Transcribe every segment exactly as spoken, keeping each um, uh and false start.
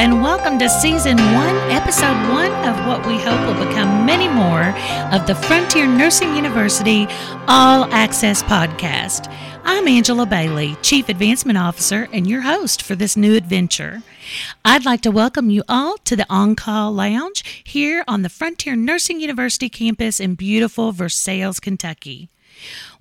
and welcome to Season one, Episode one of what we hope will become many more of the Frontier Nursing University All Access Podcast. I'm Angela Bailey, Chief Advancement Officer and your host for this new adventure. I'd like to welcome you all to the On-Call Lounge here on the Frontier Nursing University campus in beautiful Versailles, Kentucky.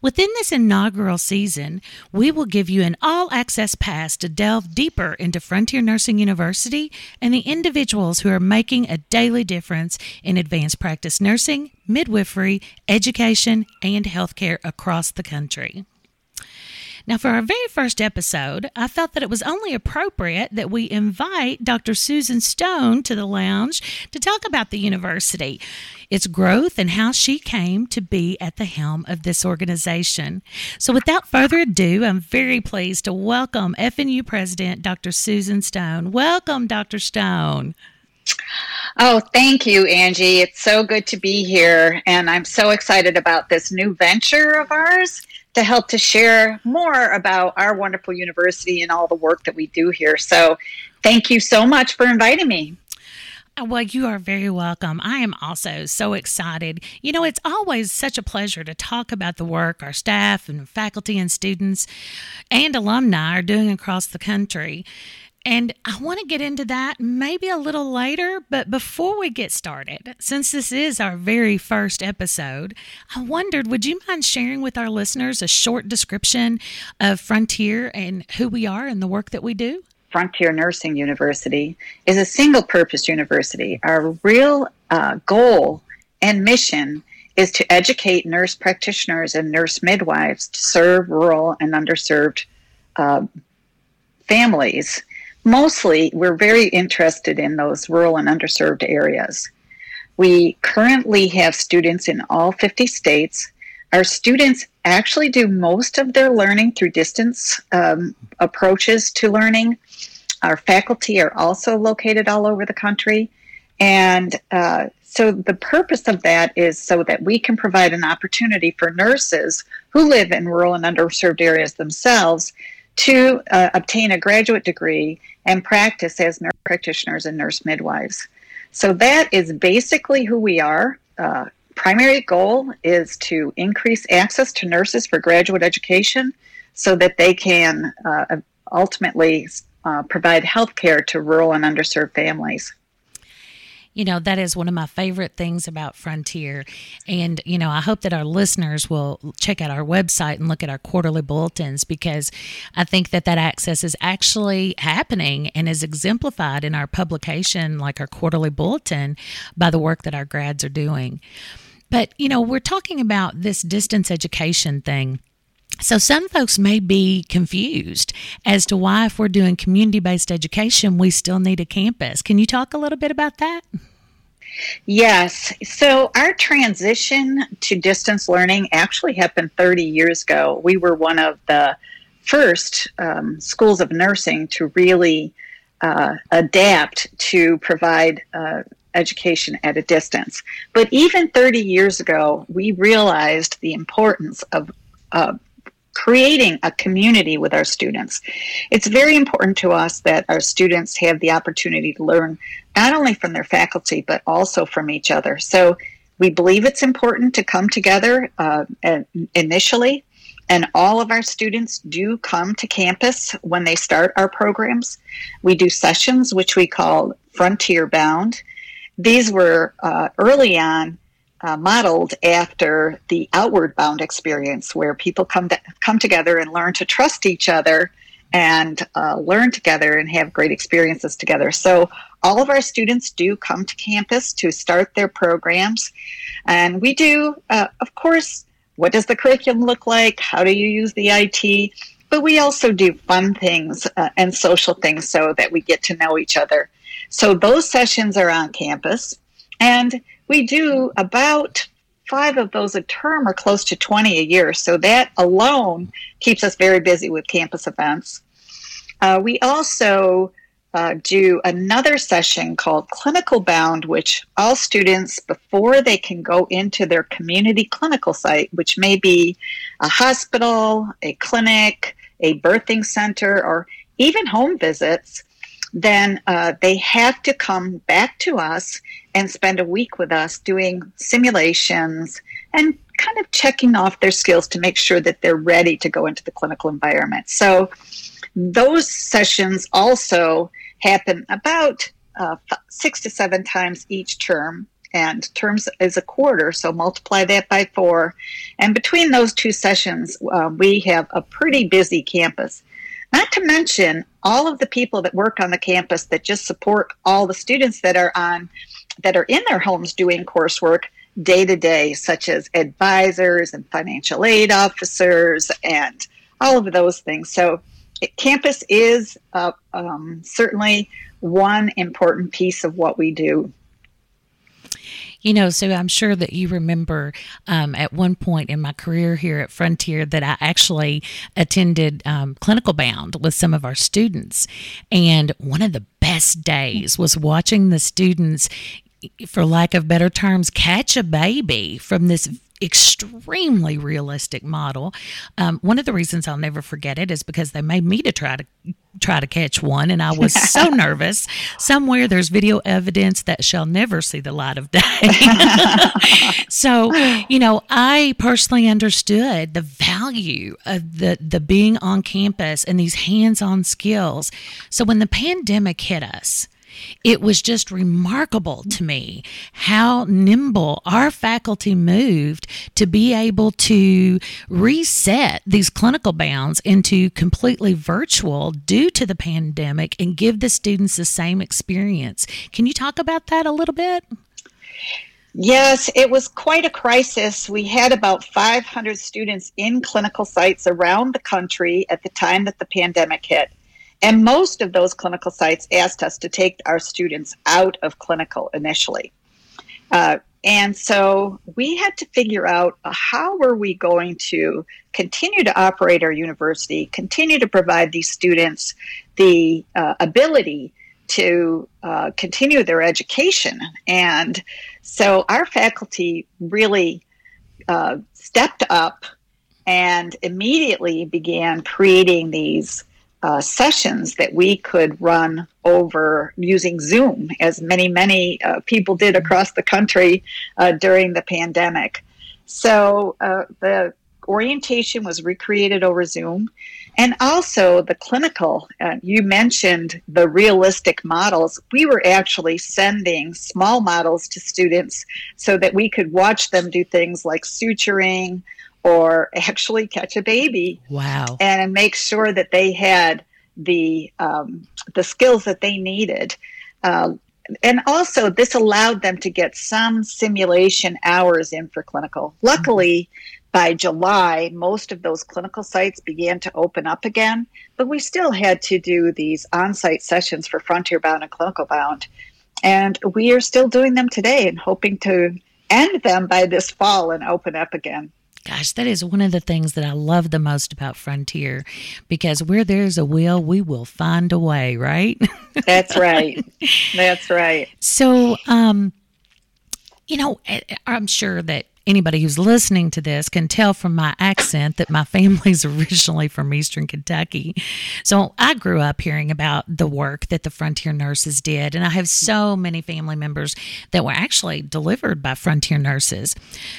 Within this inaugural season, we will give you an all-access pass to delve deeper into Frontier Nursing University and the individuals who are making a daily difference in advanced practice nursing, midwifery, education, and healthcare across the country. Now, for our very first episode, I felt that it was only appropriate that we invite Doctor Susan Stone to the lounge to talk about the university, its growth, and how she came to be at the helm of this organization. So without further ado, I'm very pleased to welcome F N U President Doctor Susan Stone. Welcome, Doctor Stone. Oh, thank you, Angie. It's so good to be here, and I'm so excited about this new venture of ours to help to share more about our wonderful university and all the work that we do here. So thank you so much for inviting me. Well, you are very welcome. I am also so excited. You know, it's always such a pleasure to talk about the work our staff and faculty and students and alumni are doing across the country. And I want to get into that maybe a little later, but before we get started, since this is our very first episode, I wondered, would you mind sharing with our listeners a short description of Frontier and who we are and the work that we do? Frontier Nursing University is a single-purpose university. Our real uh, goal and mission is to educate nurse practitioners and nurse midwives to serve rural and underserved uh, families. Mostly, we're very interested in those rural and underserved areas. We currently have students in all fifty states. Our students actually do most of their learning through distance um, approaches to learning. Our faculty are also located all over the country. And uh, so the purpose of that is so that we can provide an opportunity for nurses who live in rural and underserved areas themselves to uh, obtain a graduate degree and practice as nurse practitioners and nurse midwives. So that is basically who we are. Uh, primary goal is to increase access to nurses for graduate education so that they can uh, ultimately uh, provide health care to rural and underserved families. You know, that is one of my favorite things about Frontier. And, you know, I hope that our listeners will check out our website and look at our quarterly bulletins, because I think that that access is actually happening and is exemplified in our publication, like our quarterly bulletin, by the work that our grads are doing. But, you know, we're talking about this distance education thing. So some folks may be confused as to why, if we're doing community-based education, we still need a campus. Can you talk a little bit about that? Yes. So our transition to distance learning actually happened thirty years ago. We were one of the first um, schools of nursing to really uh, adapt to provide uh, education at a distance. But even thirty years ago, we realized the importance of uh, creating a community with our students. It's very important to us that our students have the opportunity to learn not only from their faculty, but also from each other. So we believe it's important to come together uh, and initially, and all of our students do come to campus when they start our programs. We do sessions, which we call Frontier Bound. These were uh, early on Uh, modeled after the Outward Bound experience, where people come to, come together and learn to trust each other and uh, learn together and have great experiences together. So all of our students do come to campus to start their programs. And we do, uh, of course, what does the curriculum look like? How do you use the I T? But we also do fun things uh, and social things so that we get to know each other. So those sessions are on campus. And we do about five of those a term, or close to twenty a year. So that alone keeps us very busy with campus events. Uh, we also uh, do another session called Clinical Bound, which all students, before they can go into their community clinical site, which may be a hospital, a clinic, a birthing center, or even home visits, then uh, they have to come back to us and spend a week with us doing simulations and kind of checking off their skills to make sure that they're ready to go into the clinical environment. So those sessions also happen about uh, f- six to seven times each term, and terms is a quarter, so multiply that by four. And between those two sessions, uh, we have a pretty busy campus. Not to mention all of the people that work on the campus that just support all the students that are on, that are in their homes doing coursework day to day, such as advisors and financial aid officers and all of those things. So it, campus is uh, um, certainly one important piece of what we do. You know, so I'm sure that you remember um, at one point in my career here at Frontier that I actually attended um, Clinical Bound with some of our students. And one of the best days was watching the students, for lack of better terms, catch a baby from this extremely realistic model. Um, one of the reasons I'll never forget it is because they made me to try to try to catch one, and I was so nervous. Somewhere there's video evidence that shall never see the light of day. So, you know, I personally understood the value of the the being on campus and these hands-on skills. So when the pandemic hit us, it was just remarkable to me how nimble our faculty moved to be able to reset these clinical bounds into completely virtual due to the pandemic and give the students the same experience. Can you talk about that a little bit? Yes, it was quite a crisis. We had about five hundred students in clinical sites around the country at the time that the pandemic hit. And most of those clinical sites asked us to take our students out of clinical initially. Uh, and so we had to figure out how were we going to continue to operate our university, continue to provide these students the uh, ability to uh, continue their education. And so our faculty really uh, stepped up and immediately began creating these Uh, sessions that we could run over using Zoom, as many, many uh, people did across the country uh, during the pandemic. So uh, the orientation was recreated over Zoom. And also the clinical, uh, you mentioned the realistic models. We were actually sending small models to students so that we could watch them do things like suturing, or actually catch a baby. Wow. And make sure that they had the um, the skills that they needed. Uh, and also, this allowed them to get some simulation hours in for clinical. Luckily, mm-hmm. by July, most of those clinical sites began to open up again, but we still had to do these on-site sessions for Frontier Bound and Clinical Bound. And we are still doing them today and hoping to end them by this fall and open up again. Gosh, that is one of the things that I love the most about Frontier, because where there's a will, we will find a way, right? That's right. That's right. So, um, you know, I'm sure that anybody who's listening to this can tell from my accent that my family's originally from Eastern Kentucky. So I grew up hearing about the work that the Frontier nurses did, and I have so many family members that were actually delivered by Frontier nurses.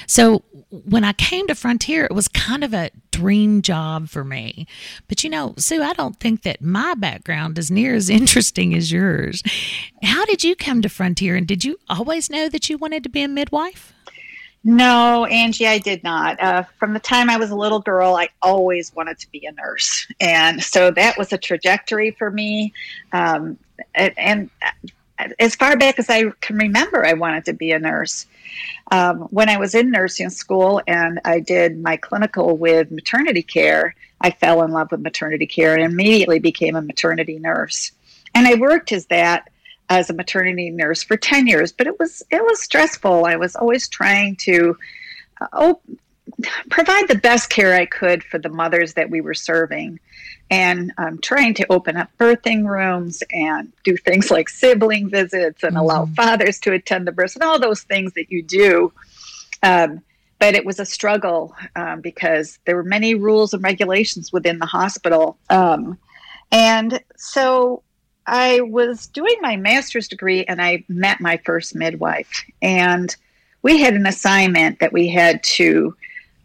So when I came to Frontier, it was kind of a dream job for me. But, you know, Sue, I don't think that my background is near as interesting as yours. How did you come to Frontier, and did you always know that you wanted to be a midwife? No, Angie, I did not. Uh, from the time I was a little girl, I always wanted to be a nurse. And so that was a trajectory for me. Um, and, and as far back as I can remember, I wanted to be a nurse. Um, when I was in nursing school and I did my clinical with maternity care, I fell in love with maternity care and immediately became a maternity nurse. And I worked as that as a maternity nurse for ten years, but it was it was stressful. I was always trying to uh, oh, provide the best care I could for the mothers that we were serving, and um, trying to open up birthing rooms and do things like sibling visits and mm-hmm. allow fathers to attend the births and all those things that you do. Um, but it was a struggle um, because there were many rules and regulations within the hospital. Um, and so I was doing my master's degree and I met my first midwife, and we had an assignment that we had to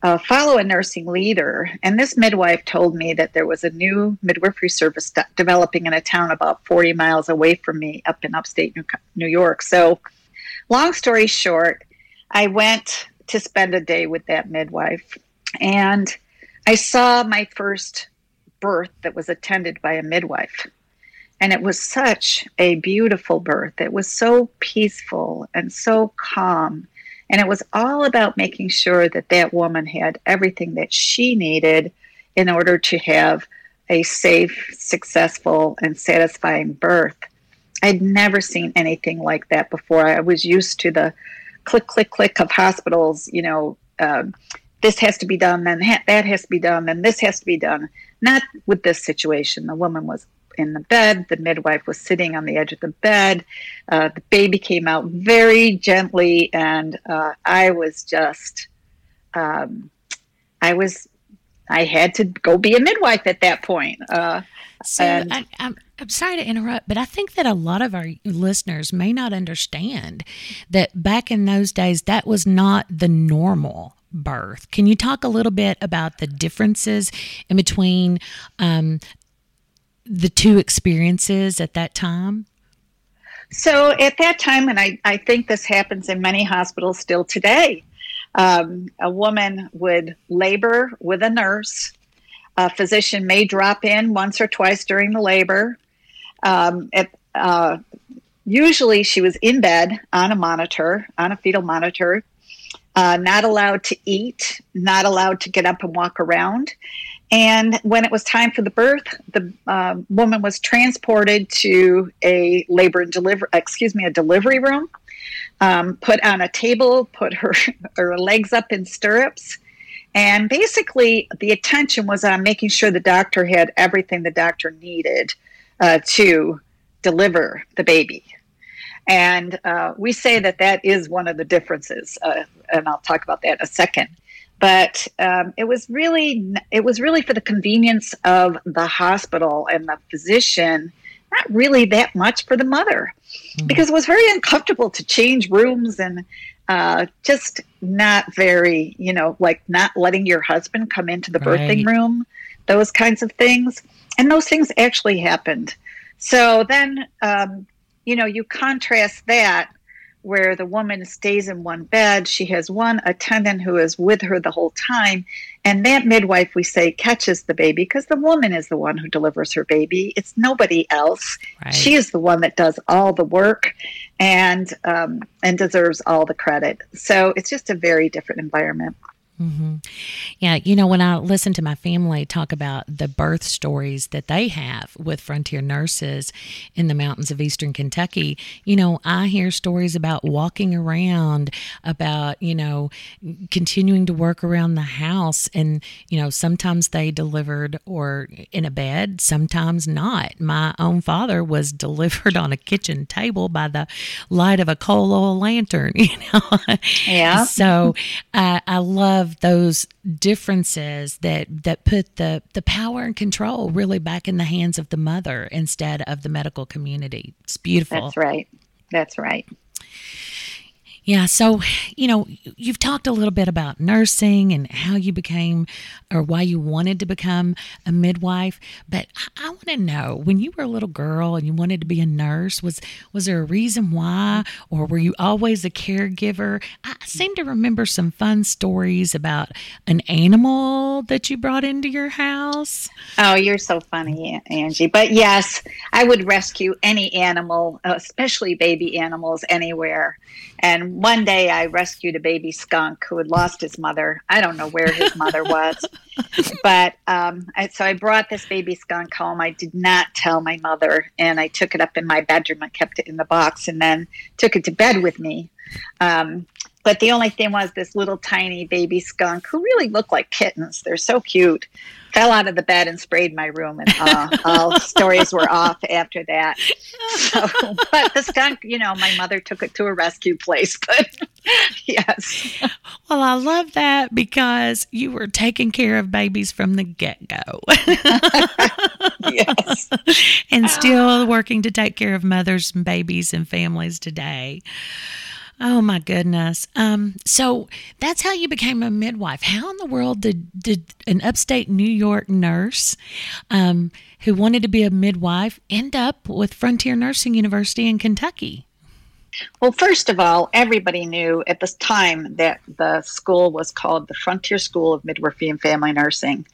uh, follow a nursing leader. And this midwife told me that there was a new midwifery service de- developing in a town about forty miles away from me up in upstate New, New York. So long story short, I went to spend a day with that midwife, and I saw my first birth that was attended by a midwife. And it was such a beautiful birth. It was so peaceful and so calm. And it was all about making sure that that woman had everything that she needed in order to have a safe, successful, and satisfying birth. I'd never seen anything like that before. I was used to the click, click, click of hospitals, you know, um, this has to be done, then that has to be done, then this has to be done. Not with this situation. The woman was in the bed. The midwife was sitting on the edge of the bed. Uh, the baby came out very gently, and uh, I was just, um, I was, I had to go be a midwife at that point. Uh, so and- I, I'm, I'm sorry to interrupt, but I think that a lot of our listeners may not understand that back in those days, that was not the normal birth. Can you talk a little bit about the differences in between um the two experiences at that time? So at that time, and I, I think this happens in many hospitals still today, um, a woman would labor with a nurse. A physician may drop in once or twice during the labor. Um, at, uh, usually she was in bed on a monitor, on a fetal monitor, uh, not allowed to eat, not allowed to get up and walk around. And when it was time for the birth, the uh, woman was transported to a labor and deliver, excuse me, a delivery room, um, put on a table, put her, her legs up in stirrups. And basically the attention was on making sure the doctor had everything the doctor needed uh, to deliver the baby. And uh, we say that that is one of the differences, uh, and I'll talk about that in a second. But um, it was really it was really for the convenience of the hospital and the physician, not really that much for the mother, mm-hmm. because it was very uncomfortable to change rooms and uh, just not very, you know, like not letting your husband come into the right. birthing room, those kinds of things. And those things actually happened. So then, um, you know, you contrast that where the woman stays in one bed. She has one attendant who is with her the whole time. And that midwife, we say, catches the baby because the woman is the one who delivers her baby. It's nobody else. Right. She is the one that does all the work and um, and deserves all the credit. So it's just a very different environment. Mm-hmm. Yeah, you know, when I listen to my family talk about the birth stories that they have with frontier nurses in the mountains of eastern Kentucky, you know, I hear stories about walking around, about, you know, continuing to work around the house. And, you know, sometimes they delivered or in a bed, sometimes not. My own father was delivered on a kitchen table by the light of a coal oil lantern, you know. Yeah. So uh, I love those differences that that put the the power and control really back in the hands of the mother instead of the medical community. It's beautiful. That's right. That's right. Yeah. So, you know, you've talked a little bit about nursing and how you became or why you wanted to become a midwife. But I, I want to know, when you were a little girl and you wanted to be a nurse, was was there a reason why, or were you always a caregiver? I seem to remember some fun stories about an animal that you brought into your house. Oh, you're so funny, Angie. But yes, I would rescue any animal, especially baby animals, anywhere. And one day I rescued a baby skunk who had lost his mother. I don't know where his mother was. But um, I, so I brought this baby skunk home. I did not tell my mother. And I took it up in my bedroom. I kept it in the box and then took it to bed with me. Um, but the only thing was this little tiny baby skunk who really looked like kittens. They're so cute. Fell out of the bed and sprayed my room. And uh, all stories were off after that. So, but the skunk, you know, my mother took it to a rescue place. But yes. Well, I love that because you were taking care of babies from the get-go. Yes. And still working to take care of mothers and babies and families today. Oh, my goodness. Um, so that's how you became a midwife. How in the world did, did an upstate New York nurse um, who wanted to be a midwife end up with Frontier Nursing University in Kentucky? Well, first of all, everybody knew at this time that the school was called the Frontier School of Midwifery and Family Nursing.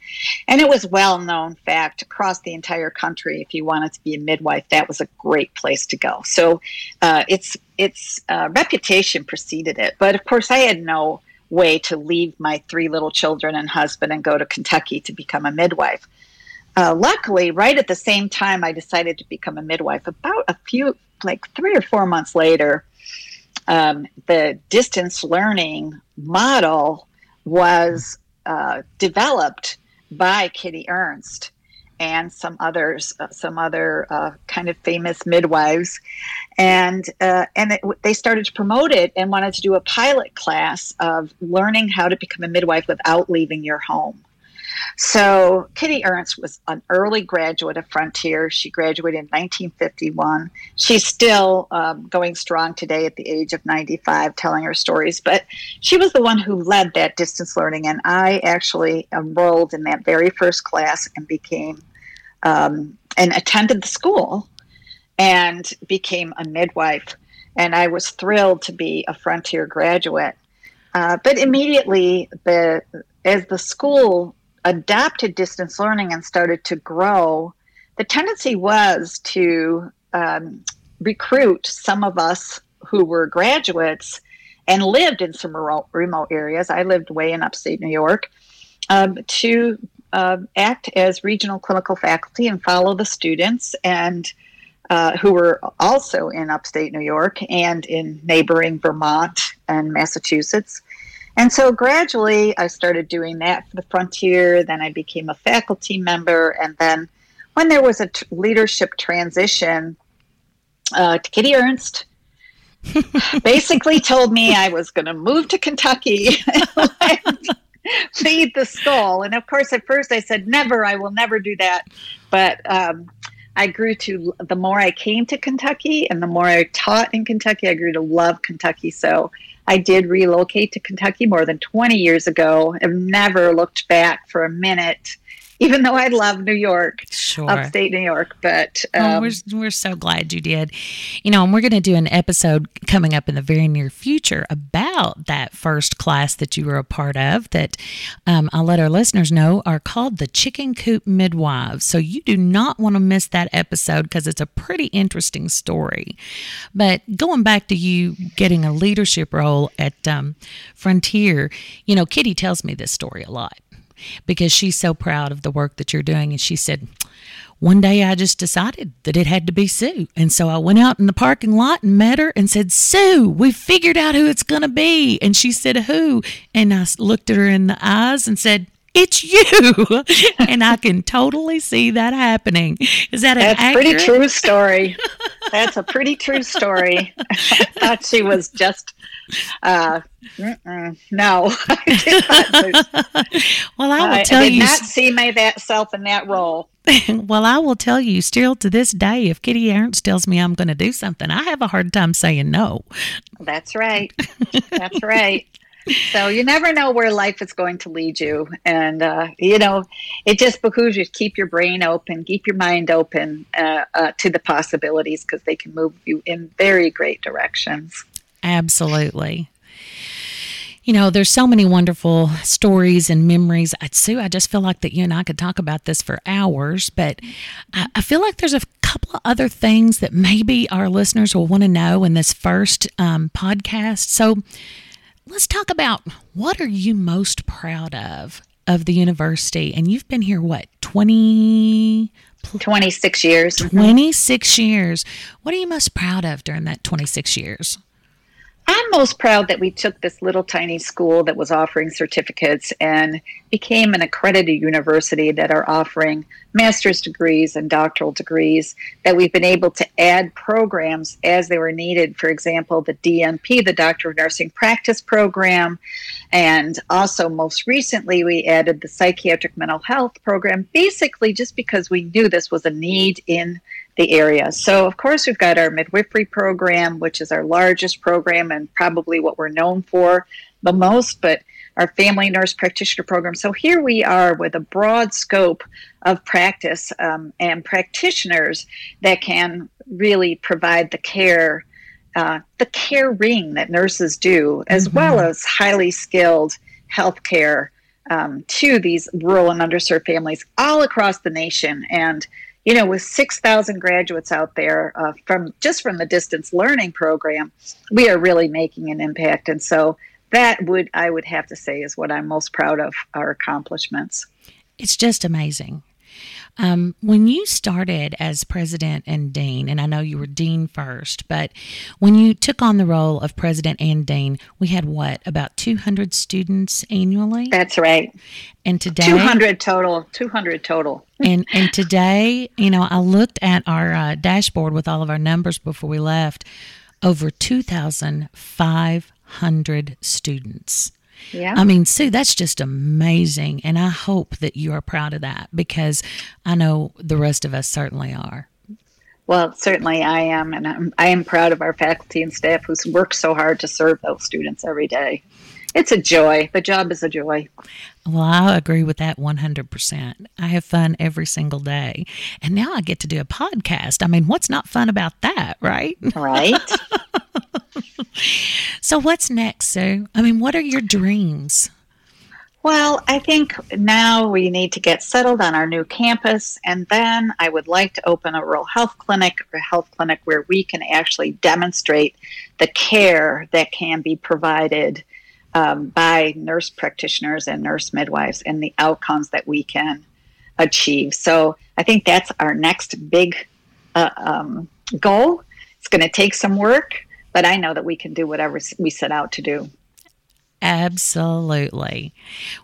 And it was well-known fact across the entire country. If you wanted to be a midwife, that was a great place to go. So uh, its its uh, reputation preceded it. But, of course, I had no way to leave my three little children and husband and go to Kentucky to become a midwife. Uh, luckily, right at the same time I decided to become a midwife, about a few, like three or four months later, um, the distance learning model was uh, developed by Kitty Ernst and some others, uh, some other uh, kind of famous midwives. And uh, and it, they started to promote it and wanted to do a pilot class of learning how to become a midwife without leaving your home. So Kitty Ernst was an early graduate of Frontier. She graduated in nineteen fifty-one. She's still um, going strong today at the age of ninety-five, telling her stories. But she was the one who led that distance learning. And I actually enrolled in that very first class and became um, and attended the school and became a midwife. And I was thrilled to be a Frontier graduate. Uh, but immediately, the as the school adopted distance learning and started to grow, the tendency was to um, recruit some of us who were graduates and lived in some remote, remote areas. I lived way in upstate New York um, to uh, act as regional clinical faculty and follow the students and uh, who were also in upstate New York and in neighboring Vermont and Massachusetts. And so gradually I started doing that for the Frontier, then I became a faculty member, and then when there was a t- leadership transition, uh, Kitty Ernst basically told me I was going to move to Kentucky and lead the school. And of course at first I said, never, I will never do that. But um, I grew to, the more I came to Kentucky and the more I taught in Kentucky, I grew to love Kentucky. So I did relocate to Kentucky more than twenty years ago. I've never looked back for a minute, even though I love New York, sure. upstate New York. But um, well, we're, we're so glad you did. You know, and we're going to do an episode coming up in the very near future about that first class that you were a part of that um, I'll let our listeners know are called the Chicken Coop Midwives. So you do not want to miss that episode because it's a pretty interesting story. But going back to you getting a leadership role at um, Frontier, you know, Kitty tells me this story a lot, because she's so proud of the work that you're doing. And she said, one day I just decided that it had to be Sue. And so I went out in the parking lot and met her and said, Sue, we figured out who it's going to be. And she said, who? And I looked at her in the eyes and said, it's you. And I can totally see that happening. Is that an That's accurate? Pretty true story. That's a pretty true story. I thought she was just, uh, mm-mm, no. Well, I will uh, tell I did you. Not see myself in that role. Well, I will tell you, still to this day, if Kitty Ernst tells me I'm going to do something, I have a hard time saying no. That's right. That's right. So you never know where life is going to lead you. And, uh, you know, it just behooves you to keep your brain open, keep your mind open uh, uh, to the possibilities because they can move you in very great directions. Absolutely. You know, there's so many wonderful stories and memories. I, Sue, I just feel like that you and I could talk about this for hours, but I, I feel like there's a couple of other things that maybe our listeners will want to know in this first um, podcast. So let's talk about what are you most proud of, of the university? And you've been here, what, twenty twenty-six years. twenty-six years. What are you most proud of during that twenty-six years? I'm most proud that we took this little tiny school that was offering certificates and became an accredited university that are offering master's degrees and doctoral degrees, that we've been able to add programs as they were needed. For example, the D N P, the Doctor of Nursing Practice program, and also most recently we added the psychiatric mental health program, basically just because we knew this was a need in the area. So, of course, we've got our midwifery program, which is our largest program and probably what we're known for the most, but our family nurse practitioner program. So here we are with a broad scope of practice um, and practitioners that can really provide the care, uh, the caring that nurses do, as mm-hmm. well as highly skilled healthcare um, to these rural and underserved families all across the nation. And you know, with six thousand graduates out there uh, from just from the distance learning program, we are really making an impact. And so that would, I would have to say, is what I'm most proud of, our accomplishments. It's just amazing. Um, when you started as president and dean, and I know you were dean first, but when you took on the role of president and dean, we had what, about two hundred students annually? That's right. And today, two hundred total, two hundred total. and and today, you know, I looked at our uh, dashboard with all of our numbers before we left, over two thousand five hundred students. Yeah. I mean, Sue, that's just amazing. And I hope that you are proud of that, because I know the rest of us certainly are. Well, certainly I am. And I'm, I am proud of our faculty and staff who's worked so hard to serve those students every day. It's a joy. The job is a joy. Well, I agree with that one hundred percent. I have fun every single day. And now I get to do a podcast. I mean, what's not fun about that, right? Right. So what's next, Sue? I mean, what are your dreams? Well, I think now we need to get settled on our new campus, and then I would like to open a rural health clinic, or a health clinic where we can actually demonstrate the care that can be provided um, by nurse practitioners and nurse midwives and the outcomes that we can achieve. So I think that's our next big uh, um, goal. It's going to take some work, but I know that we can do whatever we set out to do. Absolutely.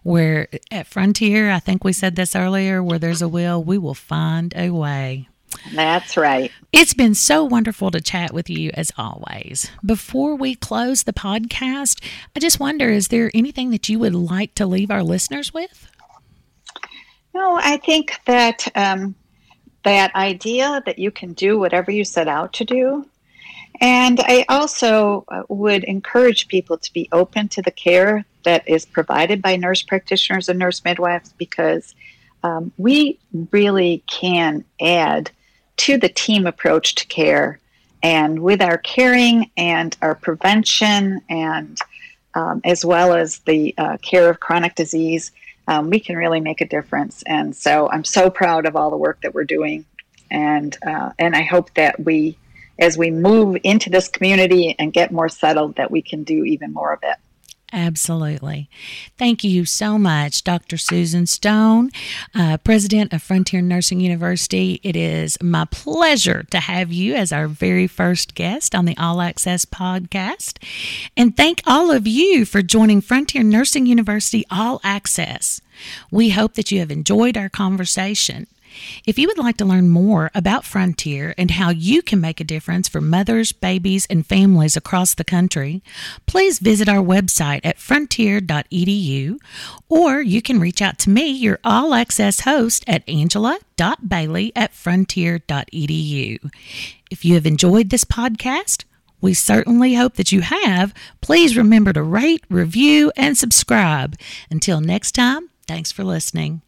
We're at Frontier, I think we said this earlier, where there's a will, we will find a way. That's right. It's been so wonderful to chat with you as always. Before we close the podcast, I just wonder, is there anything that you would like to leave our listeners with? No, I think that um, that idea that you can do whatever you set out to do. And I also would encourage people to be open to the care that is provided by nurse practitioners and nurse midwives, because um, we really can add to the team approach to care. And with our caring and our prevention, and um, as well as the uh, care of chronic disease, um, we can really make a difference. And so I'm so proud of all the work that we're doing. And uh, and I hope that we, as we move into this community and get more settled, that we can do even more of it. Absolutely. Thank you so much, Doctor Susan Stone, uh, president of Frontier Nursing University. It is my pleasure to have you as our very first guest on the All Access podcast. And thank all of you for joining Frontier Nursing University All Access. We hope that you have enjoyed our conversation. If you would like to learn more about Frontier and how you can make a difference for mothers, babies, and families across the country, please visit our website at frontier dot e d u, or you can reach out to me, your all-access host, at angela dot bailey at frontier dot e d u. If you have enjoyed this podcast, we certainly hope that you have. Please remember to rate, review, and subscribe. Until next time, thanks for listening.